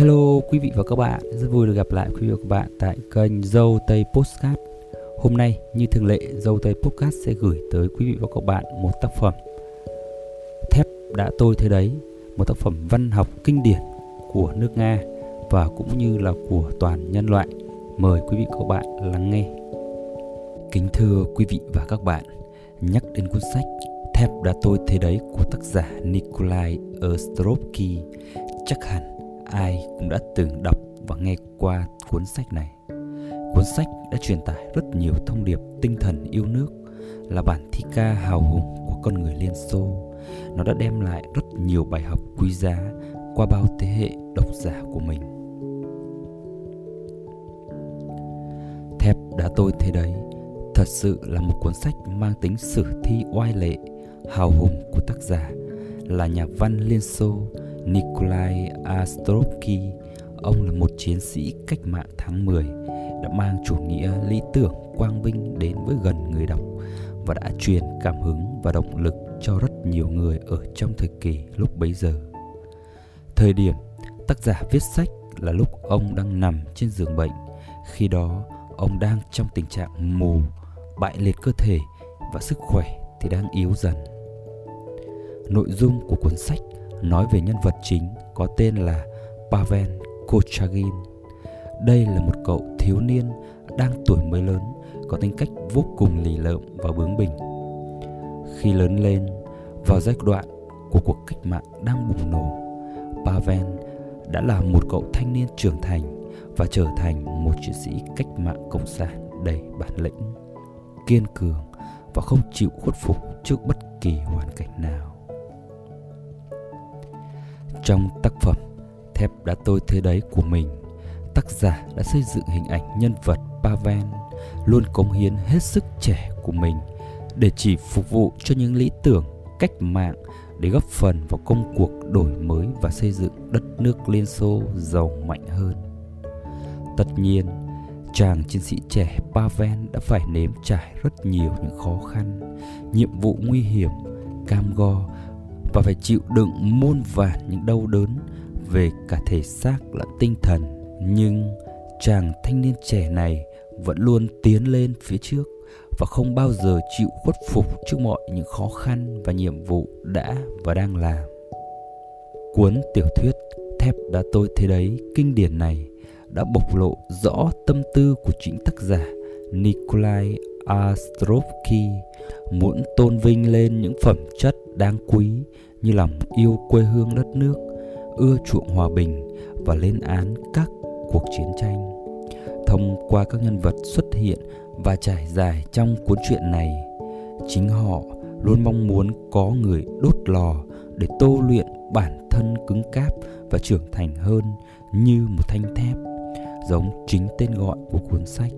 Hello quý vị và các bạn, rất vui được gặp lại quý vị và các bạn tại kênh Dâu Tây Podcast. Hôm nay như thường lệ, Dâu Tây Podcast sẽ gửi tới quý vị và các bạn một tác phẩm Thép Đã Tôi Thế Đấy, một tác phẩm văn học kinh điển của nước Nga và cũng như là của toàn nhân loại. Mời quý vị và các bạn lắng nghe. Kính thưa quý vị và các bạn, nhắc đến cuốn sách Thép Đã Tôi Thế Đấy của tác giả Nikolai Ostrovsky, chắc hẳn ai cũng đã từng đọc và nghe qua cuốn sách này. Cuốn sách đã truyền tải rất nhiều thông điệp tinh thần yêu nước, là bản thi ca hào hùng của con người Liên Xô. Nó đã đem lại rất nhiều bài học quý giá qua bao thế hệ độc giả của mình. Thép Đã Tôi Thế Đấy thật sự là một cuốn sách mang tính sử thi oai lệ, hào hùng của tác giả là nhà văn Liên Xô Nikolai Ostrovsky. Ông là một chiến sĩ cách mạng tháng 10 đã mang chủ nghĩa lý tưởng quang vinh đến với gần người đọc và đã truyền cảm hứng và động lực cho rất nhiều người ở trong thời kỳ lúc bấy giờ. Thời điểm tác giả viết sách là lúc ông đang nằm trên giường bệnh. Khi đó ông đang trong tình trạng mù, bại liệt cơ thể và sức khỏe thì đang yếu dần. Nội dung của cuốn sách nói về nhân vật chính có tên là Pavel Korchagin. Đây là một cậu thiếu niên đang tuổi mới lớn, có tính cách vô cùng lì lợm và bướng bỉnh. Khi lớn lên, vào giai đoạn của cuộc cách mạng đang bùng nổ, Pavel đã là một cậu thanh niên trưởng thành và trở thành một chiến sĩ cách mạng cộng sản đầy bản lĩnh, kiên cường và không chịu khuất phục trước bất kỳ hoàn cảnh nào. Trong tác phẩm Thép Đã Tôi Thế Đấy của mình, tác giả đã xây dựng hình ảnh nhân vật Pavel luôn cống hiến hết sức trẻ của mình để chỉ phục vụ cho những lý tưởng cách mạng, để góp phần vào công cuộc đổi mới và xây dựng đất nước Liên Xô giàu mạnh hơn. Tất nhiên, chàng chiến sĩ trẻ Pavel đã phải nếm trải rất nhiều những khó khăn, nhiệm vụ nguy hiểm, cam go và phải chịu đựng muôn vàn những đau đớn về cả thể xác lẫn tinh thần. Nhưng chàng thanh niên trẻ này vẫn luôn tiến lên phía trước và không bao giờ chịu khuất phục trước mọi những khó khăn và nhiệm vụ đã và đang làm. Cuốn tiểu thuyết Thép Đã Tôi Thế Đấy kinh điển này đã bộc lộ rõ tâm tư của chính tác giả Nikolai Ostrovsky, muốn tôn vinh lên những phẩm chất đáng quý như lòng yêu quê hương đất nước, ưa chuộng hòa bình và lên án các cuộc chiến tranh. Thông qua các nhân vật xuất hiện và trải dài trong cuốn truyện này, chính họ luôn mong muốn có người đốt lò để tô luyện bản thân cứng cáp và trưởng thành hơn như một thanh thép, giống chính tên gọi của cuốn sách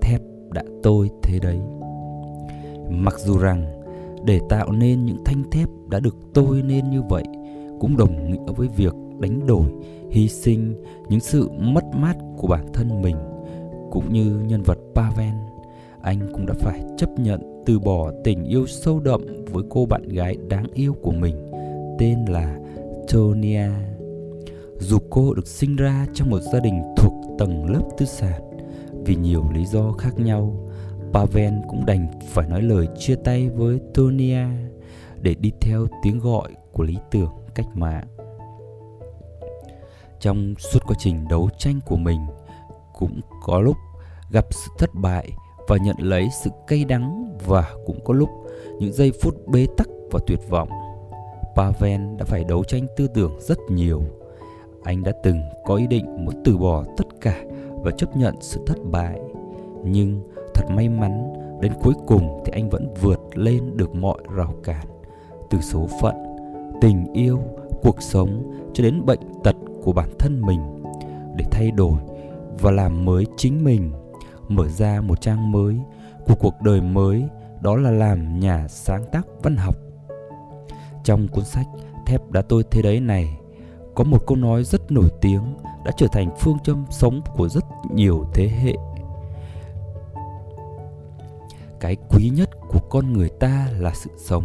Thép Đã Tôi Thế Đấy. Mặc dù rằng để tạo nên những thanh thép đã được tôi nên như vậy cũng đồng nghĩa với việc đánh đổi, hy sinh những sự mất mát của bản thân mình, cũng như nhân vật Pavel, anh cũng đã phải chấp nhận từ bỏ tình yêu sâu đậm với cô bạn gái đáng yêu của mình tên là Tonia. Dù cô được sinh ra trong một gia đình thuộc tầng lớp tư sản, vì nhiều lý do khác nhau, Pavel cũng đành phải nói lời chia tay với Tonia để đi theo tiếng gọi của lý tưởng cách mạng. Trong suốt quá trình đấu tranh của mình, cũng có lúc gặp sự thất bại và nhận lấy sự cay đắng, và cũng có lúc những giây phút bế tắc và tuyệt vọng. Pavel đã phải đấu tranh tư tưởng rất nhiều. Anh đã từng có ý định muốn từ bỏ tất cả và chấp nhận sự thất bại, nhưng thật may mắn, đến cuối cùng thì anh vẫn vượt lên được mọi rào cản, từ số phận, tình yêu, cuộc sống cho đến bệnh tật của bản thân mình, để thay đổi và làm mới chính mình, mở ra một trang mới của cuộc đời mới, đó là làm nhà sáng tác văn học. Trong cuốn sách Thép Đã Tôi Thế Đấy này, có một câu nói rất nổi tiếng đã trở thành phương châm sống của rất nhiều thế hệ. Cái quý nhất của con người ta là sự sống.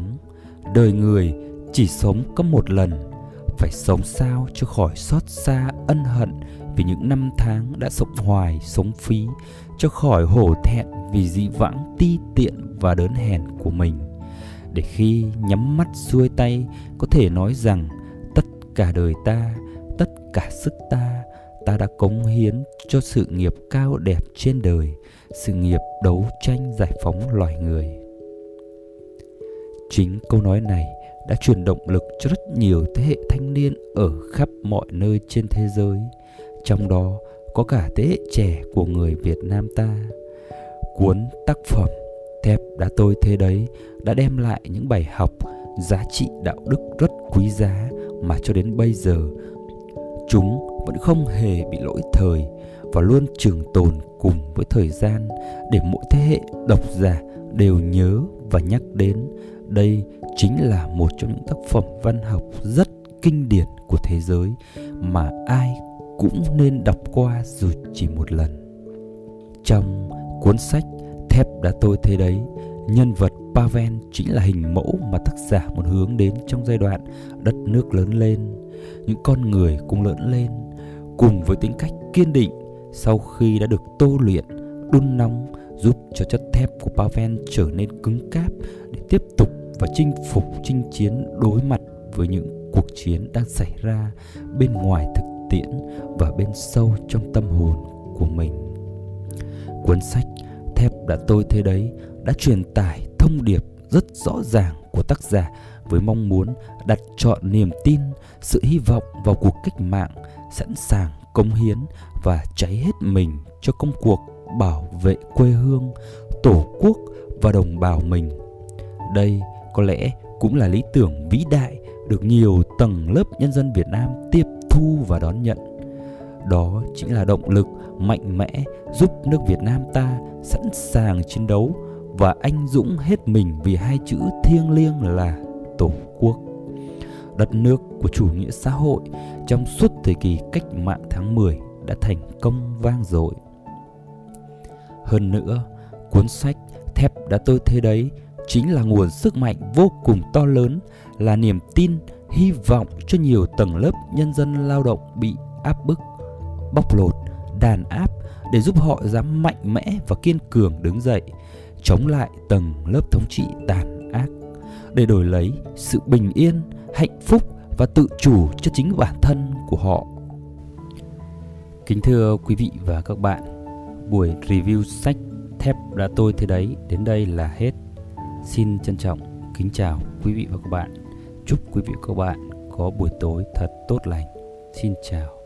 Đời người chỉ sống có một lần, phải sống sao cho khỏi xót xa ân hận vì những năm tháng đã sống hoài sống phí, cho khỏi hổ thẹn vì dĩ vãng ti tiện và đớn hèn của mình, để khi nhắm mắt xuôi tay có thể nói rằng tất cả đời ta, tất cả sức ta, ta đã cống hiến cho sự nghiệp cao đẹp trên đời, sự nghiệp đấu tranh giải phóng loài người. Chính câu nói này đã truyền động lực cho rất nhiều thế hệ thanh niên ở khắp mọi nơi trên thế giới, trong đó có cả thế hệ trẻ của người Việt Nam ta. Cuốn tác phẩm Thép Đã Tôi Thế Đấy đã đem lại những bài học, giá trị đạo đức rất quý giá mà cho đến bây giờ chúng vẫn không hề bị lỗi thời và luôn trường tồn cùng với thời gian để mỗi thế hệ độc giả đều nhớ và nhắc đến. Đây chính là một trong những tác phẩm văn học rất kinh điển của thế giới mà ai cũng nên đọc qua dù chỉ một lần. Trong cuốn sách Thép Đã Tôi Thế Đấy, nhân vật Pavel chính là hình mẫu mà tác giả muốn hướng đến trong giai đoạn đất nước lớn lên. Những con người cũng lớn lên cùng với tính cách kiên định sau khi đã được tô luyện, đun nóng, giúp cho chất thép của Pavel trở nên cứng cáp để tiếp tục và chinh phục, chinh chiến đối mặt với những cuộc chiến đang xảy ra bên ngoài thực tiễn và bên sâu trong tâm hồn của mình. Cuốn sách Thép Đã Tôi Thế Đấy đã truyền tải thông điệp rất rõ ràng của tác giả với mong muốn đặt trọn niềm tin, sự hy vọng vào cuộc cách mạng, sẵn sàng cống hiến và cháy hết mình cho công cuộc bảo vệ quê hương, tổ quốc và đồng bào mình. Đây có lẽ cũng là lý tưởng vĩ đại được nhiều tầng lớp nhân dân Việt Nam tiếp thu và đón nhận. Đó chính là động lực mạnh mẽ giúp nước Việt Nam ta sẵn sàng chiến đấu và anh dũng hết mình vì hai chữ thiêng liêng là Tổ quốc. Đất nước của chủ nghĩa xã hội trong suốt thời kỳ cách mạng tháng 10 đã thành công vang dội. Hơn nữa, cuốn sách Thép Đã Tôi Thế Đấy chính là nguồn sức mạnh vô cùng to lớn, là niềm tin, hy vọng cho nhiều tầng lớp nhân dân lao động bị áp bức, bóc lột, đàn áp để giúp họ dám mạnh mẽ và kiên cường đứng dậy, chống lại tầng lớp thống trị tàn ác, để đổi lấy sự bình yên, hạnh phúc và tự chủ cho chính bản thân của họ. Kính thưa quý vị và các bạn, buổi review sách Thép Đã Tôi Thế Đấy đến đây là hết. Xin trân trọng kính chào quý vị và các bạn. Chúc quý vị và các bạn có buổi tối thật tốt lành. Xin chào.